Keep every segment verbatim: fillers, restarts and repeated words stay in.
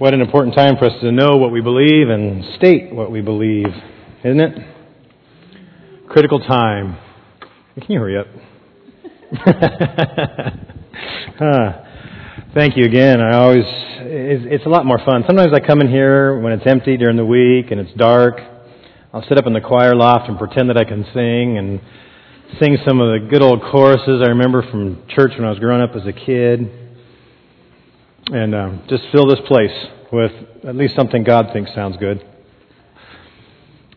What an important time for us to know what we believe and state what we believe, isn't it? Critical time. Can you hurry up? huh. Thank you again. I always, it's, it's a lot more fun. Sometimes I come in here when it's empty during the week and it's dark. I'll sit up in the choir loft and pretend that I can sing and sing some of the good old choruses I remember from church when I was growing up as a kid. And um, just fill this place with at least something God thinks sounds good.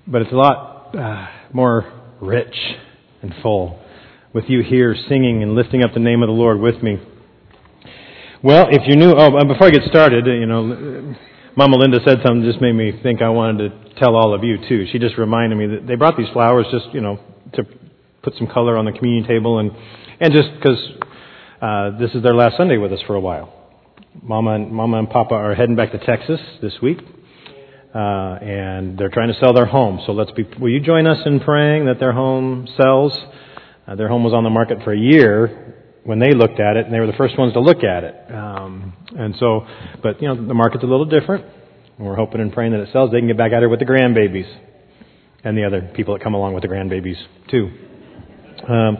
But it's a lot uh, more rich and full with you here singing and lifting up the name of the Lord with me. Well, if you're new, oh, before I get started, you know, Mama Linda said something that just made me think I wanted to tell all of you too. She just reminded me that they brought these flowers just, you know, to put some color on the communion table and, and just because uh, this is their last Sunday with us for a while. Mama and, Mama and Papa are heading back to Texas this week, uh, and they're trying to sell their home. So let's be. Will you join us in praying that their home sells? Uh, their home was on the market for a year when they looked at it, and they were the first ones to look at it. Um, and so, but you know, the market's a little different, and we're hoping and praying that it sells. They can get back out here with the grandbabies, and the other people that come along with the grandbabies too. Um,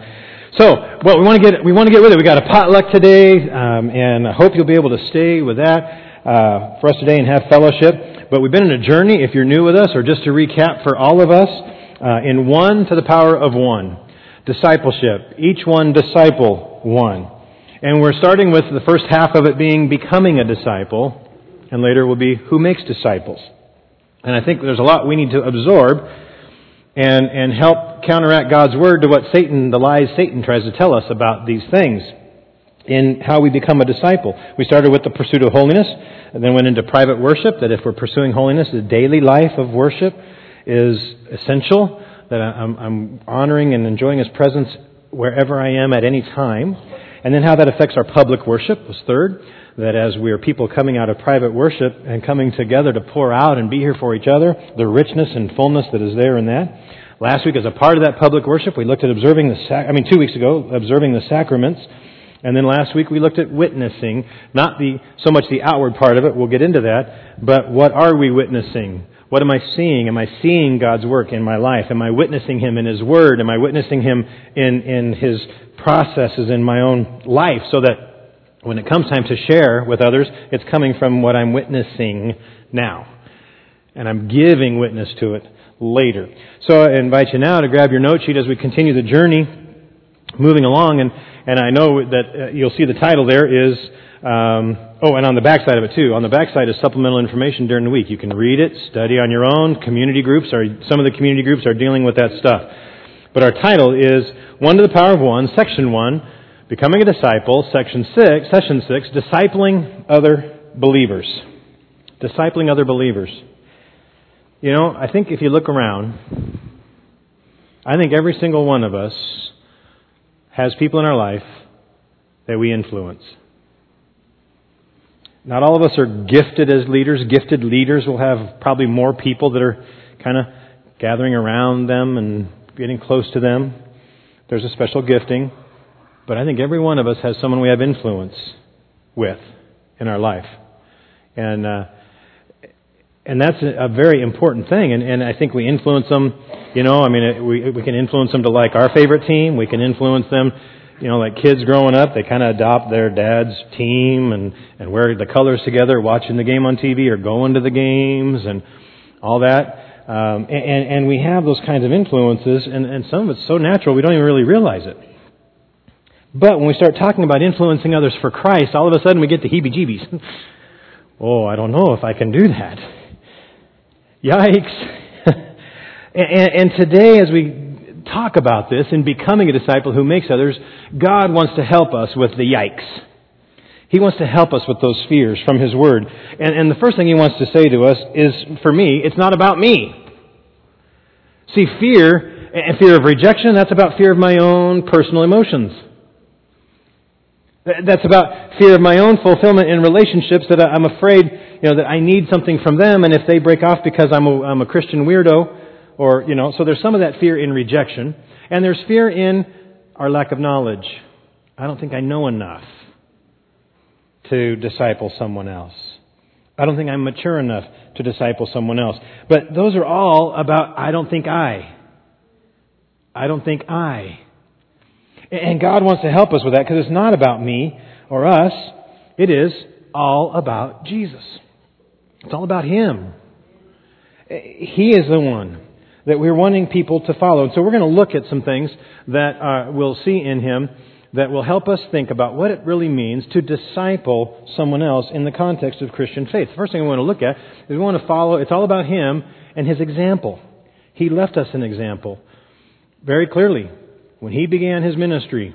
So, well, we want to get we want to get with it. We got a potluck today, um, and I hope you'll be able to stay with that uh, for us today and have fellowship. But we've been in a journey. If you're new with us, or just to recap for all of us, uh, in one to the power of one, discipleship. Each one disciple one, and we're starting with the first half of it being becoming a disciple, and later will be who makes disciples. And I think there's a lot we need to absorb and and help. Counteract God's word to what Satan, the lies Satan tries to tell us about these things in how we become a disciple. We started with the pursuit of holiness and then went into private worship, that if we're pursuing holiness, the daily life of worship is essential, that I'm, I'm honoring and enjoying His presence wherever I am at any time. And then how that affects our public worship was third, that as we are people coming out of private worship and coming together to pour out and be here for each other, the richness and fullness that is there in that. Last week, as a part of that public worship, we looked at observing the sac- I mean, two weeks ago, observing the sacraments. And then last week, we looked at witnessing, not the so much the outward part of it. We'll get into that. But what are we witnessing? What am I seeing? Am I seeing God's work in my life? Am I witnessing Him in His Word? Am I witnessing Him in, in His processes in my own life? So that when it comes time to share with others, it's coming from what I'm witnessing now. And I'm giving witness to it later. So I invite you now to grab your note sheet as we continue the journey, moving along. And, and I know that uh, you'll see the title there is, um, oh, and on the back side of it too. On the back side is supplemental information during the week. You can read it, study on your own. Community groups are, some of the community groups are dealing with that stuff. But our title is One to the Power of One, Section one, Becoming a Disciple, Section six, Session six, Discipling Other Believers. Discipling Other Believers. You know, I think if you look around, I think every single one of us has people in our life that we influence. Not all of us are gifted as leaders. Gifted leaders will have probably more people that are kind of gathering around them and getting close to them. There's a special gifting. But I think every one of us has someone we have influence with in our life. And, uh, And that's a very important thing, and, and I think we influence them, you know, I mean, we we can influence them to like our favorite team. We can influence them, you know, like kids growing up, they kind of adopt their dad's team and, and wear the colors together, watching the game on T V or going to the games and all that. Um, and, and we have those kinds of influences, and, and some of it's so natural we don't even really realize it. But when we start talking about influencing others for Christ, all of a sudden we get the heebie-jeebies. Oh, I don't know if I can do that. Yikes. and, and today, as we talk about this in becoming a disciple who makes others, God wants to help us with the yikes. He wants to help us with those fears from His Word. And, and the first thing He wants to say to us is, for me, it's not about me. See, fear, and fear of rejection, that's about fear of my own personal emotions. That's about fear of my own fulfillment in relationships that I'm afraid, you know, that I need something from them, and if they break off because I'm a, I'm a Christian weirdo, or, you know, so there's some of that fear in rejection, and there's fear in our lack of knowledge. I don't think I know enough to disciple someone else. I don't think I'm mature enough to disciple someone else. But those are all about I don't think I. I don't think I. And God wants to help us with that because it's not about me or us. It is all about Jesus. It's all about Him. He is the one that we're wanting people to follow. And so we're going to look at some things that uh, we'll see in Him that will help us think about what it really means to disciple someone else in the context of Christian faith. The first thing we want to look at is we want to follow, it's all about Him and His example. He left us an example very clearly. When He began His ministry,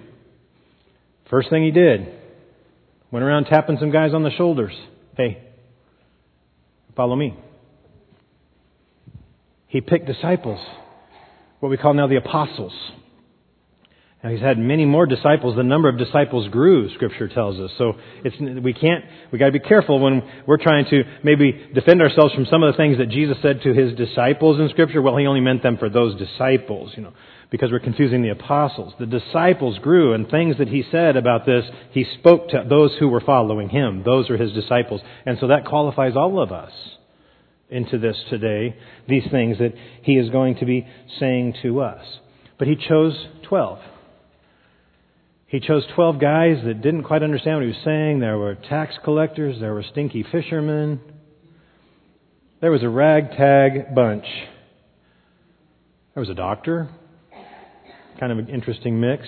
first thing He did, went around tapping some guys on the shoulders. Hey, follow me. He picked disciples, what we call now the apostles. Now, He's had many more disciples. The number of disciples grew, Scripture tells us. So it's, we can't, we got to be careful when we're trying to maybe defend ourselves from some of the things that Jesus said to His disciples in Scripture. Well, He only meant them for those disciples, you know, because we're confusing the apostles. The disciples grew, and things that He said about this, He spoke to those who were following Him. Those are His disciples. And so that qualifies all of us into this today, these things that He is going to be saying to us. But He chose twelve. He chose twelve guys that didn't quite understand what He was saying. There were tax collectors. There were stinky fishermen. There was a ragtag bunch. There was a doctor. Kind of an interesting mix.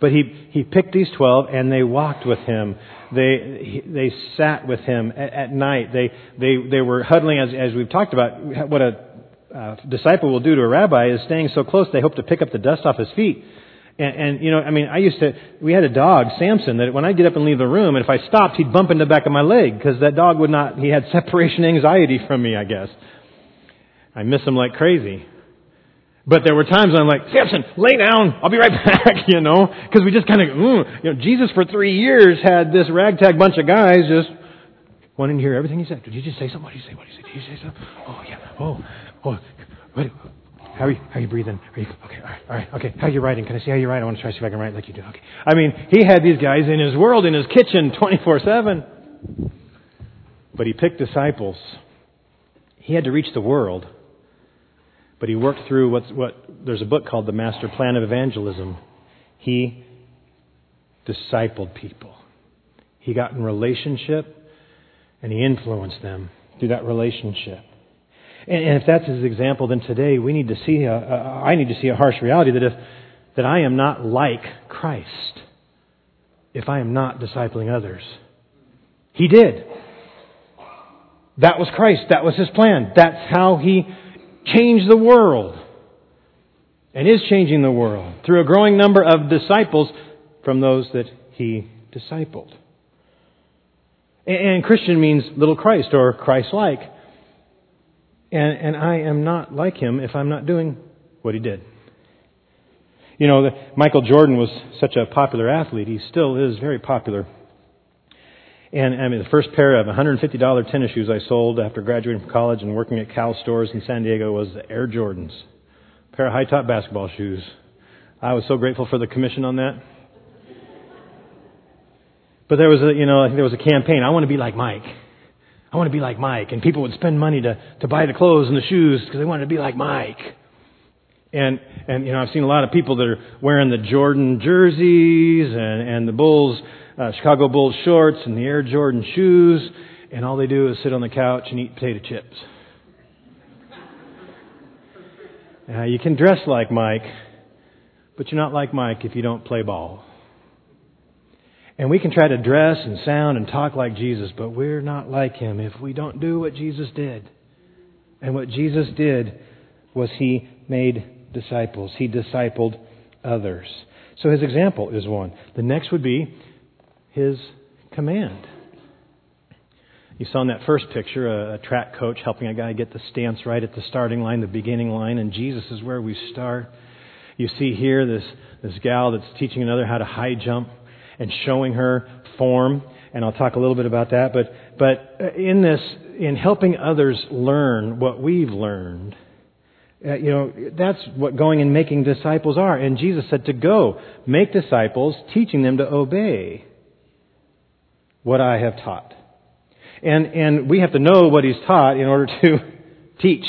But he, he picked these twelve and they walked with Him. They they sat with Him at, at night. They, they they were huddling, as as we've talked about. What a uh, disciple will do to a rabbi is staying so close they hope to pick up the dust off his feet. And, and, you know, I mean, I used to, we had a dog, Samson, that when I'd get up and leave the room, and if I stopped, he'd bump into the back of my leg because that dog would not, he had separation anxiety from me, I guess. I miss him like crazy. But there were times when I'm like, Samson, lay down, I'll be right back, you know, because we just kind of, mm, you know, Jesus for three years had this ragtag bunch of guys just wanting to hear everything He said. Did you just say something? What did you say? What did you say? Did you say something? Oh, yeah. Oh, oh, wait. How are you, how are you breathing? Are you, okay, all right, all right, okay. How are you writing? Can I see how you write? I want to try to see if I can write like you do. Okay. I mean, He had these guys in His world, in His kitchen, twenty-four seven. But He picked disciples. He had to reach the world. But He worked through what's what, there's a book called The Master Plan of Evangelism. He discipled people. He got in relationship and He influenced them through that relationship. And if that's His example, then today we need to see, a, a, I need to see a harsh reality that if that I am not like Christ, if I am not discipling others. He did. That was Christ. That was His plan. That's how He changed the world and is changing the world through a growing number of disciples from those that He discipled. And, and Christian means little Christ or Christ-like. And, and I am not like Him if I'm not doing what He did. You know, the, Michael Jordan was such a popular athlete. He still is very popular. And I mean, the first pair of one hundred fifty dollars tennis shoes I sold after graduating from college and working at Cal stores in San Diego was the Air Jordans, a pair of high-top basketball shoes. I was so grateful for the commission on that. But there was a, you know, there was a campaign. I want to be like Mike. I want to be like Mike. And people would spend money to, to buy the clothes and the shoes because they wanted to be like Mike. And, and you know, I've seen a lot of people that are wearing the Jordan jerseys and, and the Bulls, uh, Chicago Bulls shorts and the Air Jordan shoes. And all they do is sit on the couch and eat potato chips. Now, you can dress like Mike, but you're not like Mike if you don't play ball. And we can try to dress and sound and talk like Jesus, but we're not like Him if we don't do what Jesus did. And what Jesus did was He made disciples. He discipled others. So His example is one. The next would be His command. You saw in that first picture a, a track coach helping a guy get the stance right at the starting line, the beginning line, and Jesus is where we start. You see here this, this gal that's teaching another how to high jump. And showing her form, and I'll talk a little bit about that. But but in this, in helping others learn what we've learned, uh, you know, that's what going and making disciples are. And Jesus said to go, make disciples, teaching them to obey what I have taught. And and we have to know what he's taught in order to teach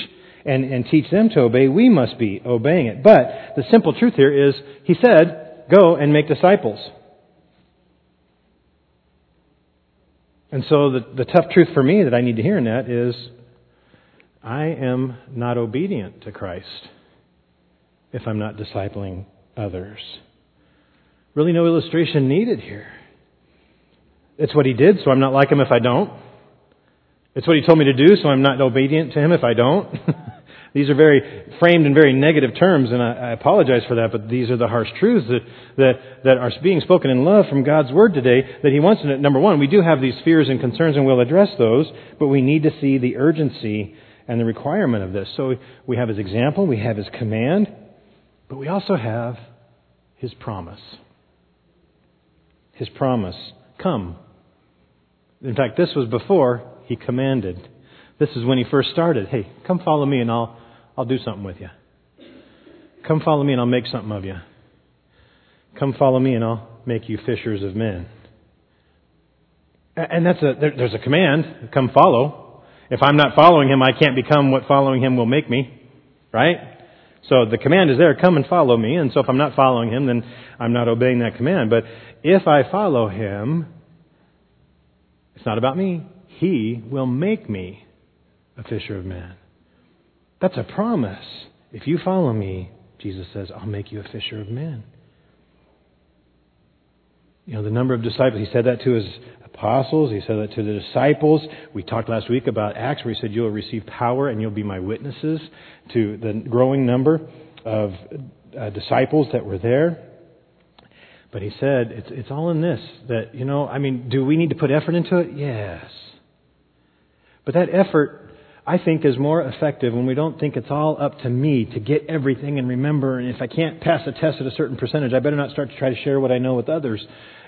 and, and teach them to obey. We must be obeying it. But the simple truth here is, he said, go and make disciples. And so the, the tough truth for me that I need to hear in that is, I am not obedient to Christ if I'm not discipling others. Really no illustration needed here. It's what he did, so I'm not like him if I don't. It's what he told me to do, so I'm not obedient to him if I don't. These are very framed in very negative terms, and I, I apologize for that, but these are the harsh truths that, that, that are being spoken in love from God's Word today that he wants to. Number one, we do have these fears and concerns, and we'll address those, but we need to see the urgency and the requirement of this. So we have his example, we have his command, but we also have his promise. His promise, come. In fact, this was before he commanded. This is when he first started. Hey, come follow me and I'll I'll do something with you. Come follow me and I'll make something of you. Come follow me and I'll make you fishers of men. And that's a there, there's a command, come follow. If I'm not following him, I can't become what following him will make me, right? So the command is there, come and follow me. And so if I'm not following him, then I'm not obeying that command. But if I follow him, it's not about me. He will make me a fisher of men. That's a promise. If you follow me, Jesus says, I'll make you a fisher of men. You know, the number of disciples, he said that to his apostles. He said that to the disciples. We talked last week about Acts where he said, you'll receive power and you'll be my witnesses to the growing number of uh, disciples that were there. But he said, it's it's all in this, that, you know, I mean, do we need to put effort into it? Yes. But that effort, I think, is more effective when we don't think it's all up to me to get everything and remember. And if I can't pass a test at a certain percentage, I better not start to try to share what I know with others.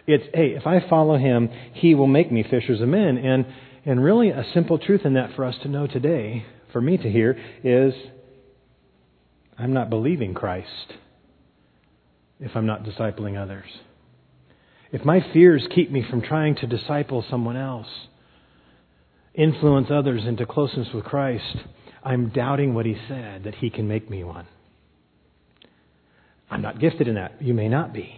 It's, hey, if I follow him, he will make me fishers of men. And, and really a simple truth in that for us to know today, for me to hear, is I'm not believing Christ if I'm not discipling others. If my fears keep me from trying to disciple someone else, influence others into closeness with Christ, I'm doubting what he said, that he can make me one. I'm not gifted in that. You may not be.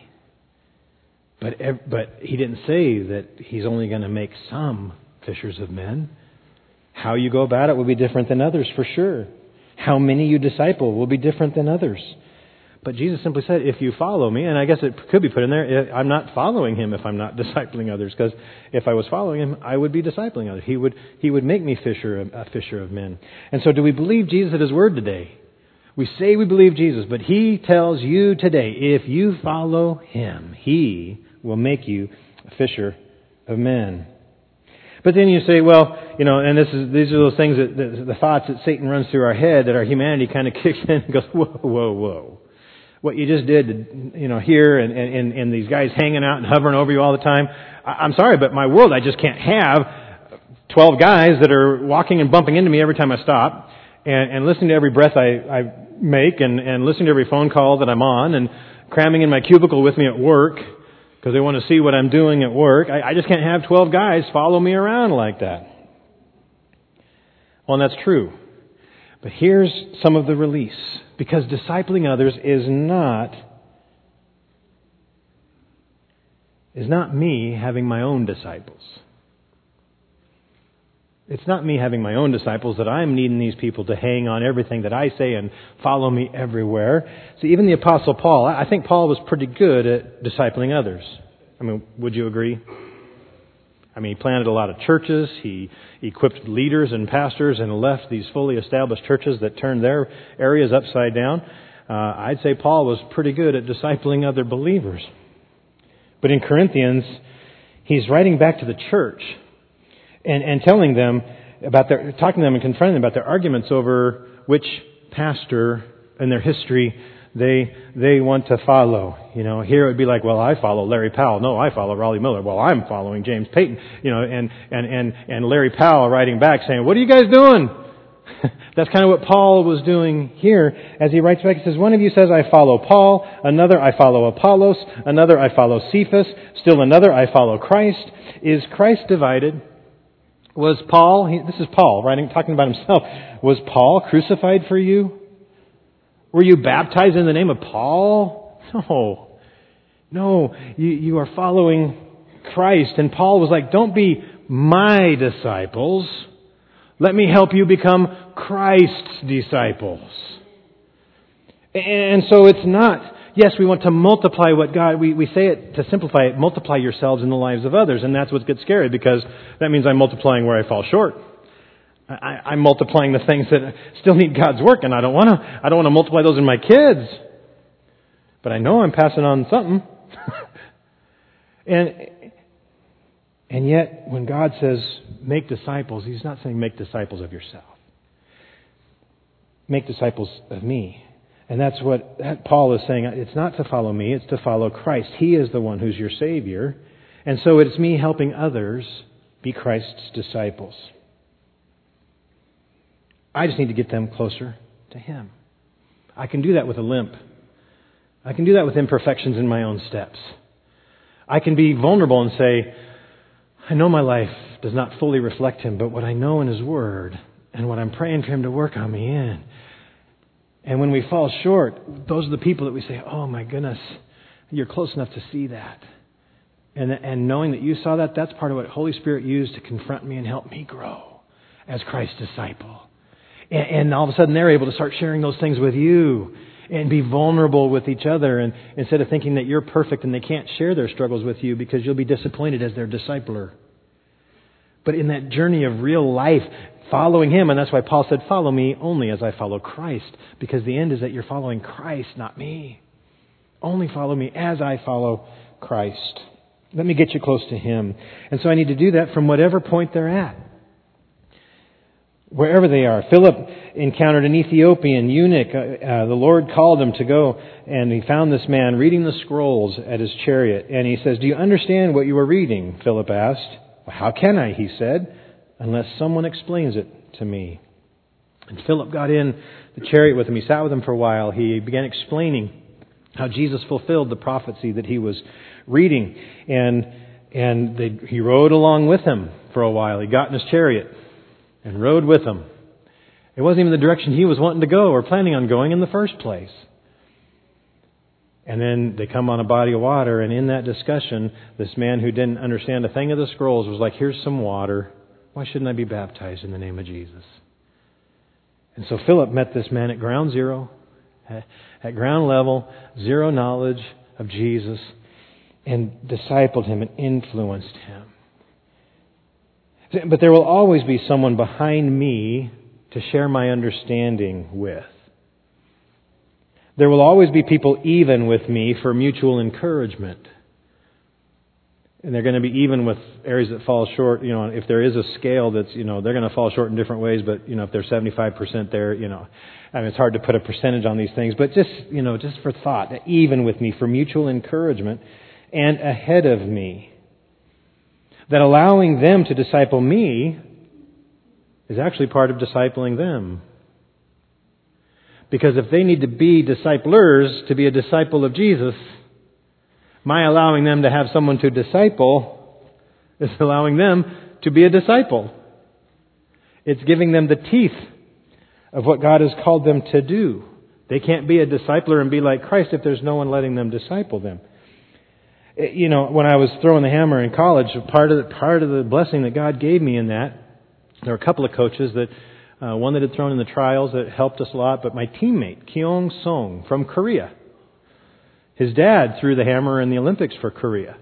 But, but he didn't say that he's only going to make some fishers of men. How you go about it will be different than others, for sure. How many you disciple will be different than others. But Jesus simply said, if you follow me, and I guess it could be put in there, I'm not following him if I'm not discipling others, because if I was following him, I would be discipling others. He would he would make me fisher a fisher of men. And so do we believe Jesus at his word today? We say we believe Jesus, but he tells you today, if you follow him, he will make you a fisher of men. But then you say, well, you know, and this is these are those things, that the, the thoughts that Satan runs through our head that our humanity kind of kicks in and goes, whoa, whoa, whoa. What you just did, you know, here and, and, and these guys hanging out and hovering over you all the time. I'm sorry, but my world, I just can't have twelve guys that are walking and bumping into me every time I stop and, and listening to every breath I, I make and, and listening to every phone call that I'm on and cramming in my cubicle with me at work because they want to see what I'm doing at work. I, I just can't have twelve guys follow me around like that. Well, and that's true. But here's some of the release. Because discipling others is not is not me having my own disciples. It's not me having my own disciples that I'm needing these people to hang on everything that I say and follow me everywhere. See, even the Apostle Paul, I think Paul was pretty good at discipling others. I mean, would you agree? I mean, he planted a lot of churches, he equipped leaders and pastors and left these fully established churches that turned their areas upside down. Uh, I'd say Paul was pretty good at discipling other believers. But in Corinthians, he's writing back to the church and, and telling them about their, talking to them and confronting them about their arguments over which pastor and their history They they want to follow. You know, here it would be like, well, I follow Larry Powell. No, I follow Raleigh Miller. Well, I'm following James Payton. You know, and and and, and Larry Powell writing back saying, what are you guys doing? That's kind of what Paul was doing here as he writes back. He says, one of you says, I follow Paul. Another, I follow Apollos. Another, I follow Cephas. Still another, I follow Christ. Is Christ divided? Was Paul, he, this is Paul, writing, talking about himself, was Paul crucified for you? Were you baptized in the name of Paul? No. No, you, you are following Christ. And Paul was like, don't be my disciples. Let me help you become Christ's disciples. And so it's not, yes, we want to multiply what God, we, we say it to simplify it, multiply yourselves in the lives of others. And that's what gets scary, because that means I'm multiplying where I fall short. I, I'm multiplying the things that still need God's work, and I don't want to, I don't want to multiply those in my kids. But I know I'm passing on something. and and yet, when God says, make disciples, He's not saying make disciples of yourself. Make disciples of me. And that's what Paul is saying. It's not to follow me, it's to follow Christ. He is the one who's your Savior. And so it's me helping others be Christ's disciples. I just need to get them closer to Him. I can do that with a limp. I can do that with imperfections in my own steps. I can be vulnerable and say, I know my life does not fully reflect Him, but what I know in His Word and what I'm praying for Him to work on me in. And when we fall short, those are the people that we say, oh my goodness, you're close enough to see that. And, and knowing that you saw that, that's part of what Holy Spirit used to confront me and help me grow as Christ's disciple. And, and all of a sudden they're able to start sharing those things with you and be vulnerable with each other. And instead of thinking that you're perfect and they can't share their struggles with you because you'll be disappointed as their discipler. But in that journey of real life, following Him, and that's why Paul said, follow me only as I follow Christ, because the end is that you're following Christ, not me. Only follow me as I follow Christ. Let me get you close to Him. And so I need to do that from whatever point they're at, wherever they are. Philip encountered an Ethiopian eunuch. Uh, uh, the Lord called him to go, and he found this man reading the scrolls at his chariot. And he says, do you understand what you are reading? Philip asked. Well, how can I, he said, unless someone explains it to me. And Philip got in the chariot with him. He sat with him for a while. He began explaining how Jesus fulfilled the prophecy that he was reading. And and they, he rode along with him for a while. He got in his chariot and rode with him. It wasn't even the direction he was wanting to go or planning on going in the first place. And then they come on a body of water. And in that discussion, this man who didn't understand a thing of the scrolls was like, here's some water. Why shouldn't I be baptized in the name of Jesus? And so Philip met this man at ground zero, at ground level, zero knowledge of Jesus, and discipled him and influenced him. But there will always be someone behind me to share my understanding with. There will always be people even with me for mutual encouragement. And they're going to be even with areas that fall short. You know, if there is a scale that's, you know, they're going to fall short in different ways. But, you know, if they're seventy-five percent there, you know, I mean, it's hard to put a percentage on these things. But just, you know, just for thought, even with me for mutual encouragement and ahead of me. That allowing them to disciple me is actually part of discipling them. Because if they need to be disciplers to be a disciple of Jesus, my allowing them to have someone to disciple is allowing them to be a disciple. It's giving them the teeth of what God has called them to do. They can't be a discipler and be like Christ if there's no one letting them disciple them. You know, when I was throwing the hammer in college, part of the, part of the blessing that God gave me in that, there were a couple of coaches that, uh, one that had thrown in the trials that helped us a lot, but my teammate, Kyung Song from Korea, his dad threw the hammer in the Olympics for Korea.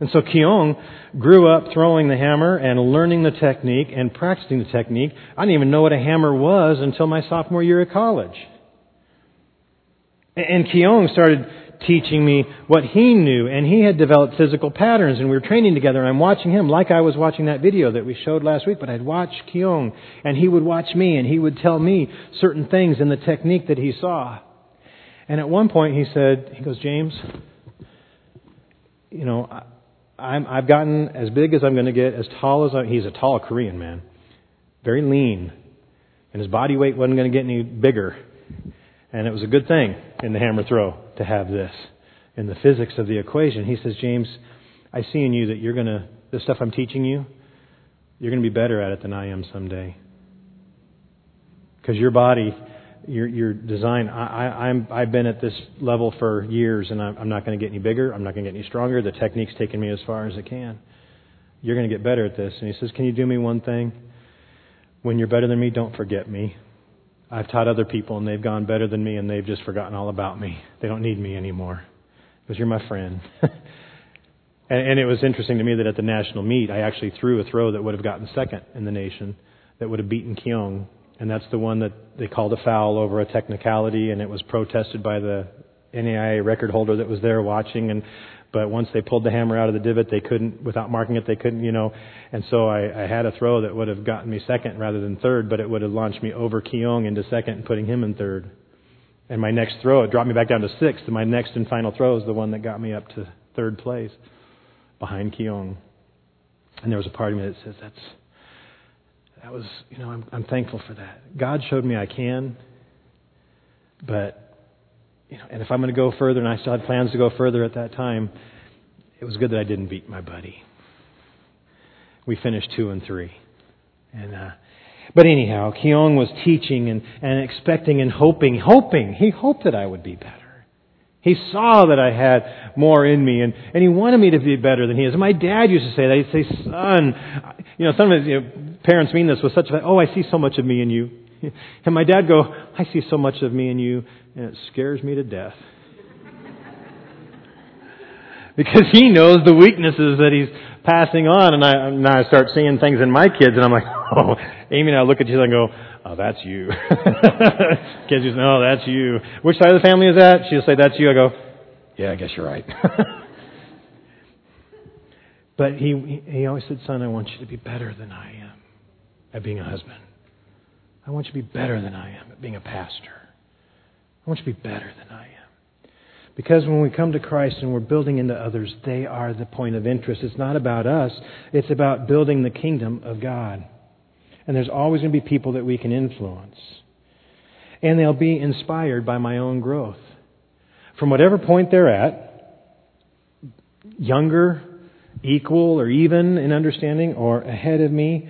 And so Kyung grew up throwing the hammer and learning the technique and practicing the technique. I didn't even know what a hammer was until my sophomore year of college. And Kyung started teaching me what he knew, and he had developed physical patterns, and we were training together, and I'm watching him like I was watching that video that we showed last week, but I'd watch Kyung, and he would watch me, and he would tell me certain things in the technique that he saw. And at one point he said, he goes, James, you know, I'm, I've gotten as big as I'm going to get, as tall as I... He's a tall Korean man, very lean, and his body weight wasn't going to get any bigger. And it was a good thing in the hammer throw to have this in the physics of the equation. He says, James, I see in you that you're going to, the stuff I'm teaching you, You're going to be better at it than I am someday. Because your body, your your design, I, I, I'm, I've been at this level for years, and I'm, I'm not going to get any bigger. I'm not going to get any stronger. The technique's taken me as far as it can. You're going to get better at this. And he says, can you do me one thing? When you're better than me, don't forget me. I've taught other people, and they've gone better than me, and they've just forgotten all about me. They don't need me anymore because you're my friend. and, and it was interesting to me that at the national meet, I actually threw a throw that would have gotten second in the nation, that would have beaten Kyung. And that's the one that they called a foul over a technicality, and it was protested by the N A I A record holder that was there watching. And but once they pulled the hammer out of the divot, they couldn't, without marking it, they couldn't, you know. And so I, I had a throw that would have gotten me second rather than third, but it would have launched me over Keong into second and putting him in third. And my next throw, it dropped me back down to sixth, and my next and final throw is the one that got me up to third place behind Keong. And there was a part of me that says, that's... That was, you know, I'm, I'm thankful for that. God showed me I can, but, you know, and if I'm going to go further, and I still had plans to go further at that time, it was good that I didn't beat my buddy. We finished two and three. And, uh, but anyhow, Keong was teaching and, and expecting and hoping, hoping, he hoped that I would be better. He saw that I had more in me, and, and he wanted me to be better than he is. And my dad used to say that. He'd say, son, you know, sometimes you know, parents mean this with such a, oh, I see so much of me in you. And my dad go, I see so much of me in you, and it scares me to death. Because he knows the weaknesses that he's passing on, and I now I start seeing things in my kids, and I'm like, oh, Amy and I look at you and I go, oh, that's you. Kids just, no, that's you. Which side of the family is that? She'll say, that's you. I go, yeah, I guess you're right. But he he always said, son, I want you to be better than I am at being a husband. I want you to be better than I am at being a pastor. I want you to be better than I am. Because when we come to Christ and we're building into others, they are the point of interest. It's not about us. It's about building the kingdom of God. And there's always going to be people that we can influence. And they'll be inspired by my own growth. From whatever point they're at, younger, equal, or even in understanding, or ahead of me,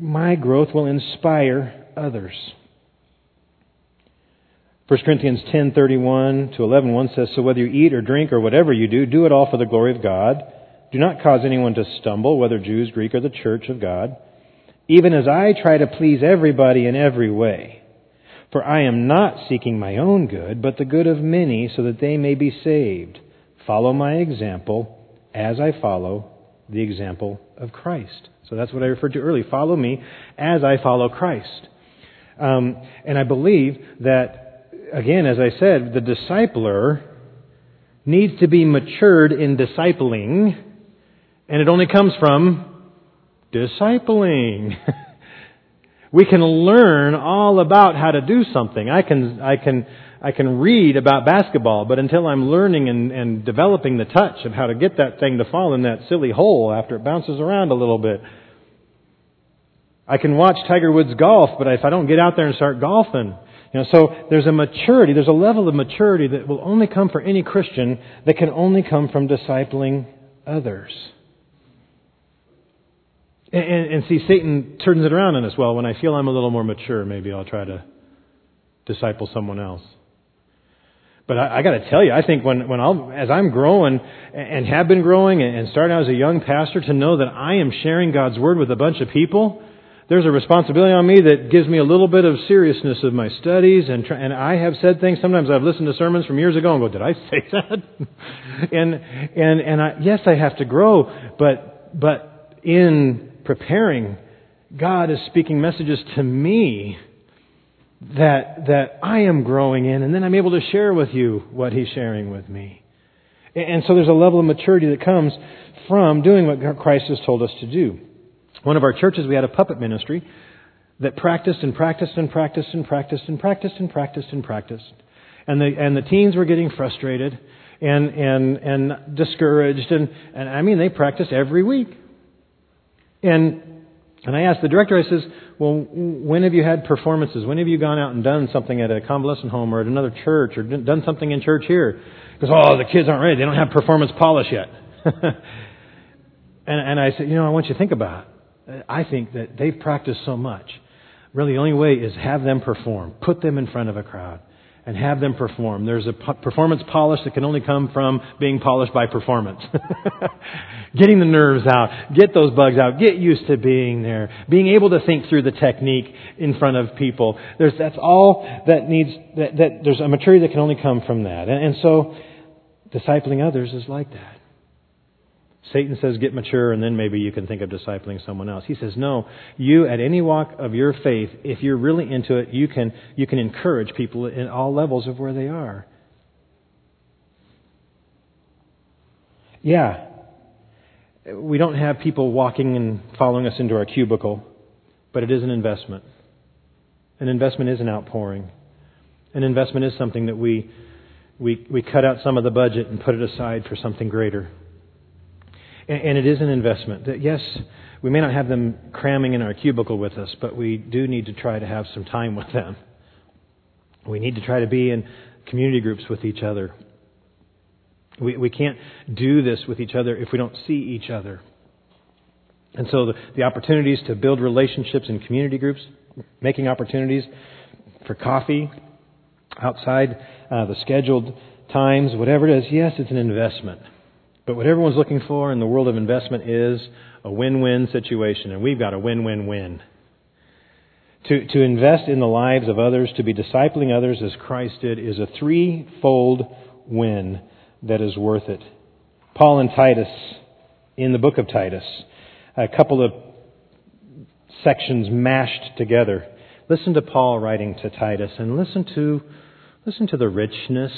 my growth will inspire others. First Corinthians ten thirty-one to eleven one says, so whether you eat or drink or whatever you do, do it all for the glory of God. Do not cause anyone to stumble, whether Jews, Greek, or the church of God. Even as I try to please everybody in every way. For I am not seeking my own good, but the good of many, so that they may be saved. Follow my example as I follow the example of Christ. So that's what I referred to earlier. Follow me as I follow Christ. Um, and I believe that, again, as I said, the discipler needs to be matured in discipling, and it only comes from discipling. We can learn all about how to do something. I can I can I can read about basketball, but until I'm learning and, and developing the touch of how to get that thing to fall in that silly hole after it bounces around a little bit. I can watch Tiger Woods golf, but if I don't get out there and start golfing, you know, so there's a maturity, there's a level of maturity that will only come for any Christian that can only come from discipling others. And, and, and see, Satan turns it around on us. Well, when I feel I'm a little more mature, maybe I'll try to disciple someone else. But I, I got to tell you, I think when, when I'll, as I'm growing and have been growing and starting out as a young pastor, to know that I am sharing God's Word with a bunch of people, there's a responsibility on me that gives me a little bit of seriousness of my studies. And, try, and I have said things. Sometimes I've listened to sermons from years ago and go, did I say that? and and, and I, yes, I have to grow, but but in... preparing, God is speaking messages to me that that I am growing in, and then I'm able to share with you what He's sharing with me. And so there's a level of maturity that comes from doing what Christ has told us to do. One of our churches, we had a puppet ministry that practiced and practiced and practiced and practiced and practiced and practiced and practiced. And the and the teens were getting frustrated and and, and discouraged, and, and I mean they practiced every week. And and I asked the director, I says, well, when have you had performances? When have you gone out and done something at a convalescent home or at another church or done something in church here? Because, oh, the kids aren't ready. They don't have performance polish yet. and, and I said, you know, I want you to think about it. I think that they've practiced so much. Really, the only way is have them perform. Put them in front of a crowd and have them perform. There's a performance polish that can only come from being polished by performance. Getting the nerves out. Get those bugs out. Get used to being there. Being able to think through the technique in front of people. There's, that's all that needs, that, that there's a maturity that can only come from that. And, and so, discipling others is like that. Satan says, get mature, and then maybe you can think of discipling someone else. He says, no, you at any walk of your faith, if you're really into it, you can you can encourage people in all levels of where they are. Yeah, we don't have people walking and following us into our cubicle, but it is an investment. An investment is an outpouring. An investment is something that we we we cut out some of the budget and put it aside for something greater. And it is an investment that, yes, we may not have them cramming in our cubicle with us, but we do need to try to have some time with them. We need to try to be in community groups with each other. We we can't do this with each other if we don't see each other. And so the, the opportunities to build relationships in community groups, making opportunities for coffee outside uh, the scheduled times, whatever it is, yes, it's an investment. But what everyone's looking for in the world of investment is a win-win situation, and we've got a win-win-win. To to invest in the lives of others, to be discipling others as Christ did, is a threefold win that is worth it. Paul and Titus, in the book of Titus, a couple of sections mashed together. Listen to Paul writing to Titus, and listen to listen to the richness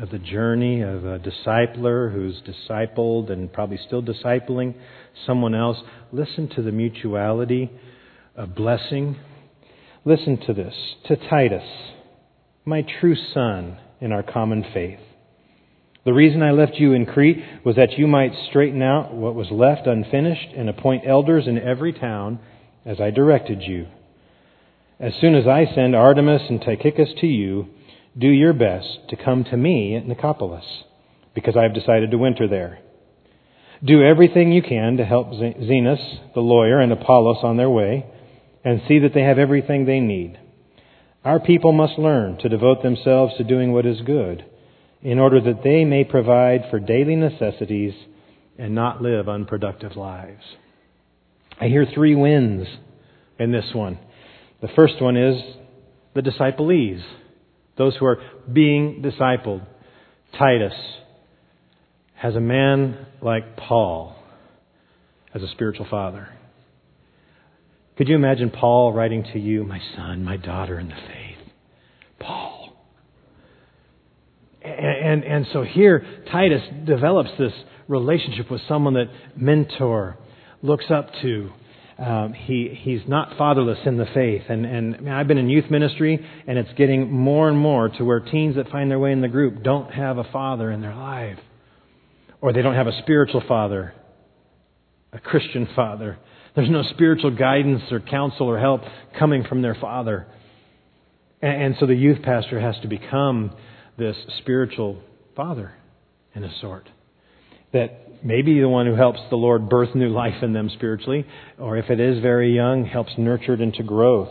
of the journey of a discipler who's discipled and probably still discipling someone else. Listen to the mutuality of blessing. Listen to this. To Titus, my true son in our common faith. The reason I left you in Crete was that you might straighten out what was left unfinished and appoint elders in every town as I directed you. As soon as I send Artemas and Tychicus to you, do your best to come to me at Nicopolis, because I have decided to winter there. Do everything you can to help Zenas, the lawyer, and Apollos on their way, and see that they have everything they need. Our people must learn to devote themselves to doing what is good, in order that they may provide for daily necessities and not live unproductive lives. I hear three wins in this one. The first one is the disciplees. Those who are being discipled. Titus has a man like Paul as a spiritual father. Could you imagine Paul writing to you, my son, my daughter in the faith? Paul. And, and, and so here, Titus develops this relationship with someone that mentor looks up to. Um, he he's not fatherless in the faith, and and I mean, I've been in youth ministry, and it's getting more and more to where teens that find their way in the group don't have a father in their life, or they don't have a spiritual father, a Christian father. There's no spiritual guidance or counsel or help coming from their father, and, and so the youth pastor has to become this spiritual father, in a sort. That maybe the one who helps the Lord birth new life in them spiritually, or if it is very young, helps nurture it into growth.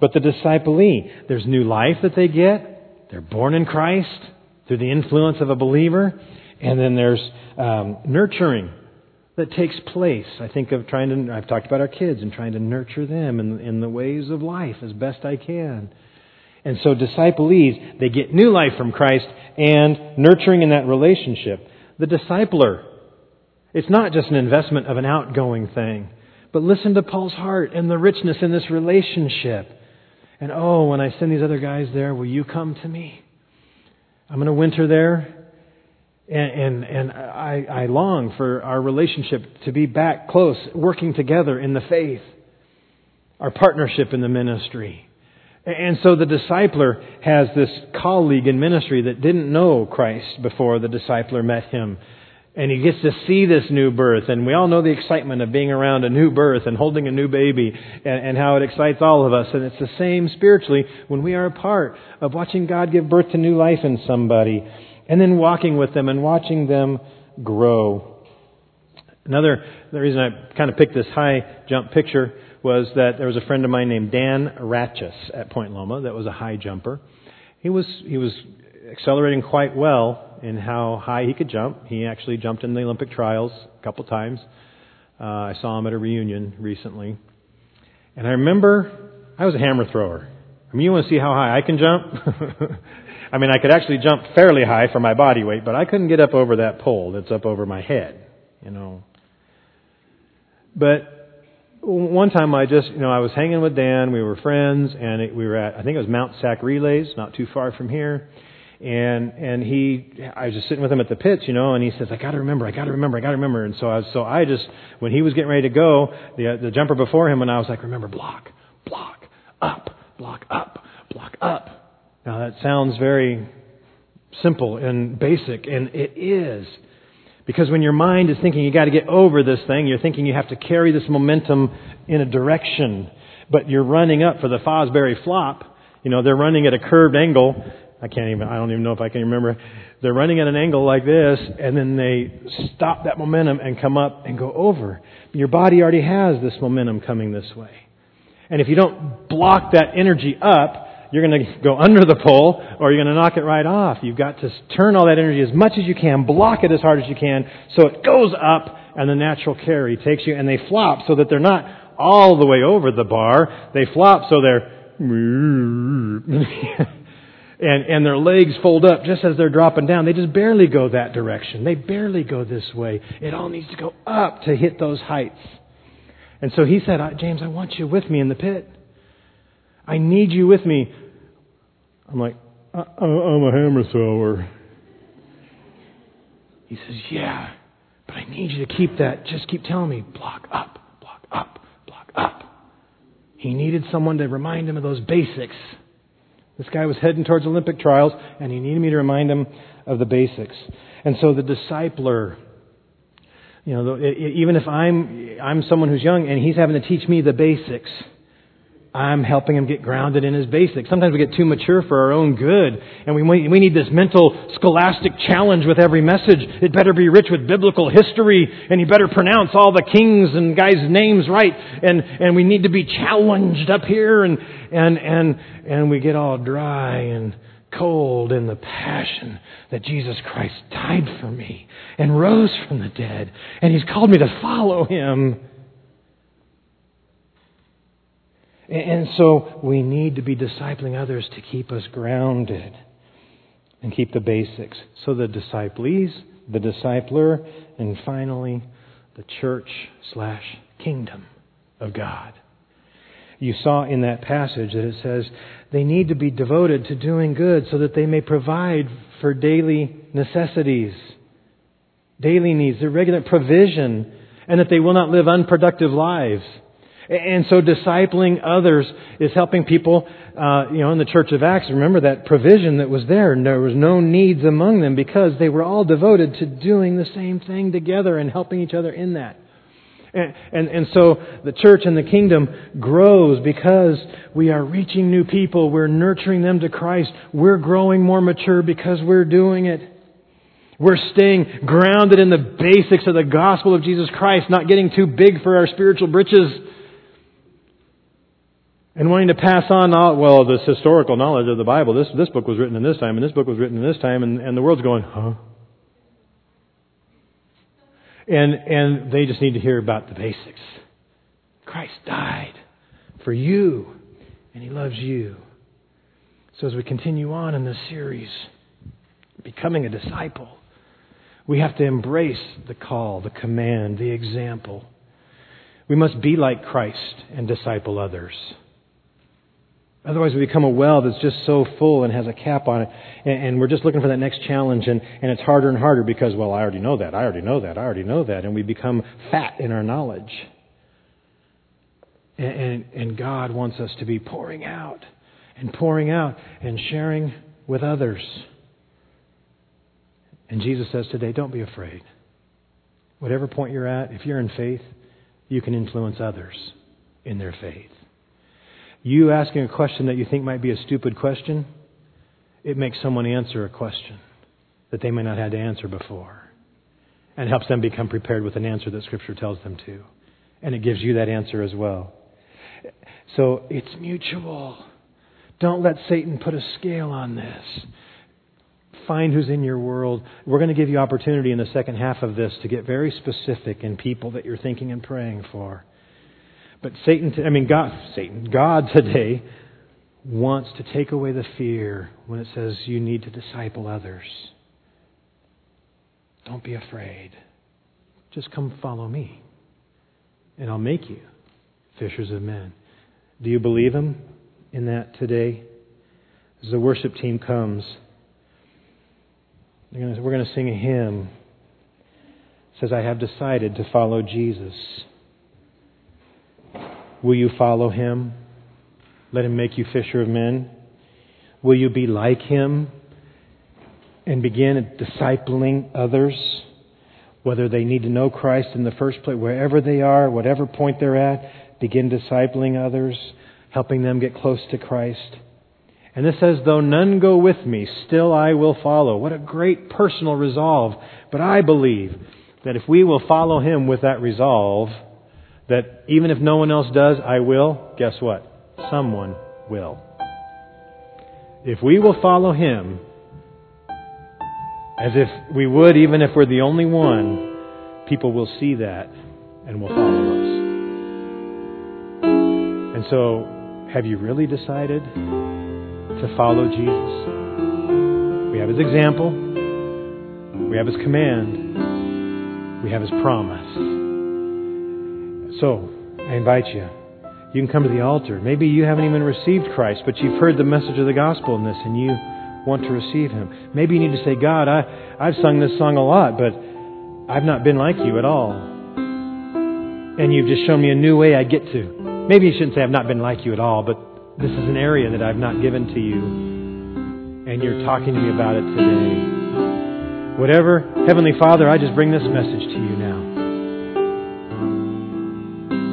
But the disciplee, there's new life that they get. They're born in Christ through the influence of a believer. And then there's um, nurturing that takes place. I think of trying to, I've talked about our kids and trying to nurture them in, in the ways of life as best I can. And so disciplees, they get new life from Christ and nurturing in that relationship. The discipler. It's not just an investment of an outgoing thing. But listen to Paul's heart and the richness in this relationship. And oh, when I send these other guys there, will you come to me? I'm going to winter there. And and, and I, I long for our relationship to be back close, working together in the faith. Our partnership in the ministry. And so the discipler has this colleague in ministry that didn't know Christ before the discipler met him. And he gets to see this new birth. And we all know the excitement of being around a new birth and holding a new baby and, and how it excites all of us. And it's the same spiritually when we are a part of watching God give birth to new life in somebody and then walking with them and watching them grow. Another the reason I kind of picked this high jump picture was that there was a friend of mine named Dan Ratchis at Point Loma that was a high jumper. He was he was accelerating quite well in how high he could jump. He actually jumped in the Olympic trials a couple times. Uh, I saw him at a reunion recently. And I remember I was a hammer thrower. I mean, you want to see how high I can jump? I mean, I could actually jump fairly high for my body weight, but I couldn't get up over that pole that's up over my head, you know. But one time I just, you know, I was hanging with Dan. We were friends, and it, we were at, I think it was Mount Sac Relays, not too far from here. And and he, I was just sitting with him at the pits, you know, and he says, I got to remember, I got to remember, I got to remember. And so I, was, so I just, when he was getting ready to go, the the jumper before him, and I was like, remember, block, block, up, block, up, block, up. Now, that sounds very simple and basic, and it is. Because when your mind is thinking you got to get over this thing, you're thinking you have to carry this momentum in a direction. But you're running up for the Fosbury flop. You know, they're running at a curved angle. I can't even, I don't even know if I can remember. They're running at an angle like this, and then they stop that momentum and come up and go over. Your body already has this momentum coming this way. And if you don't block that energy up, you're going to go under the pole, or you're going to knock it right off. You've got to turn all that energy as much as you can, block it as hard as you can, so it goes up, and the natural carry takes you, and they flop so that they're not all the way over the bar. They flop so they're... and, and their legs fold up just as they're dropping down. They just barely go that direction. They barely go this way. It all needs to go up to hit those heights. And so he said, James, I want you with me in the pit. I need you with me. I'm like, I, I, I'm a hammer thrower. He says, yeah, but I need you to keep that. Just keep telling me, block up, block up, block up. He needed someone to remind him of those basics. This guy was heading towards Olympic trials, and he needed me to remind him of the basics. And so the discipler, you know, even if I'm I'm someone who's young and he's having to teach me the basics, I'm helping him get grounded in his basics. Sometimes we get too mature for our own good, and we we need this mental scholastic challenge with every message. It better be rich with biblical history, and you better pronounce all the kings and guys' names right. And and we need to be challenged up here, and and and and we get all dry and cold in the passion that Jesus Christ died for me and rose from the dead, and He's called me to follow Him. And so we need to be discipling others to keep us grounded and keep the basics. So the disciples, the discipler, and finally the church slash kingdom of God. You saw in that passage that it says they need to be devoted to doing good so that they may provide for daily necessities, daily needs, their regular provision, and that they will not live unproductive lives. And so discipling others is helping people, uh, you know, in the Church of Acts, remember that provision that was there. There was no needs among them because they were all devoted to doing the same thing together and helping each other in that. And, and, and so the church and the kingdom grows because we are reaching new people. We're nurturing them to Christ. We're growing more mature because we're doing it. We're staying grounded in the basics of the gospel of Jesus Christ, not getting too big for our spiritual britches. And wanting to pass on, all, well, this historical knowledge of the Bible. This this book was written in this time, and this book was written in this time, and, and the world's going, huh? And and they just need to hear about the basics. Christ died for you, and He loves you. So as we continue on in this series, becoming a disciple, we have to embrace the call, the command, the example. We must be like Christ and disciple others. Otherwise, we become a well that's just so full and has a cap on it. And, and we're just looking for that next challenge. And, and it's harder and harder because, well, I already know that. I already know that. I already know that. And we become fat in our knowledge. And, and, and God wants us to be pouring out and pouring out and sharing with others. And Jesus says today, don't be afraid. Whatever point you're at, if you're in faith, you can influence others in their faith. You asking a question that you think might be a stupid question, it makes someone answer a question that they may not have had to answer before. and helps them become prepared with an answer that Scripture tells them to. And it gives you that answer as well. So it's mutual. Don't let Satan put a scale on this. Find who's in your world. We're going to give you opportunity in the second half of this to get very specific in people that you're thinking and praying for. But Satan, I mean, God, Satan, God today wants to take away the fear when it says you need to disciple others. Don't be afraid. Just come follow me, and I'll make you fishers of men. Do you believe him in that today? As the worship team comes, we're going to sing a hymn. It says, I have decided to follow Jesus. Will you follow him? Let him make you fisher of men. Will you be like him and begin discipling others? Whether they need to know Christ in the first place, wherever they are, whatever point they're at, begin discipling others, helping them get close to Christ. And this says, though none go with me, still I will follow. What a great personal resolve. But I believe that if we will follow him with that resolve, that even if no one else does, I will, guess what? Someone will. If we will follow him, as if we would even if we're the only one, people will see that and will follow us. And so, have you really decided to follow Jesus? We have his example. We have his command. We have his promise. So, I invite you, you can come to the altar. Maybe you haven't even received Christ, but you've heard the message of the gospel in this and you want to receive him. Maybe you need to say, God, I, I've sung this song a lot, but I've not been like you at all. And you've just shown me a new way I get to. Maybe you shouldn't say I've not been like you at all, but this is an area that I've not given to you. And you're talking to me about it today. Whatever, Heavenly Father, I just bring this message to you now.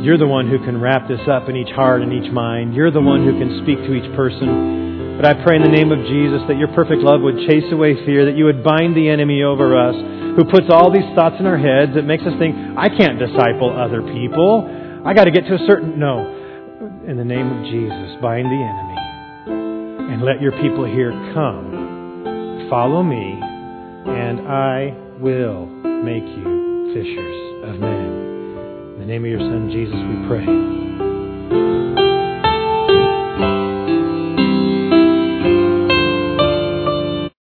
You're the one who can wrap this up in each heart and each mind. You're the one who can speak to each person. But I pray in the name of Jesus that your perfect love would chase away fear, that you would bind the enemy over us, who puts all these thoughts in our heads that makes us think, I can't disciple other people. I got to get to a certain... No. In the name of Jesus, bind the enemy and let your people here come. Follow me, and I will make you fishers of men. In the name of your Son, Jesus, we pray.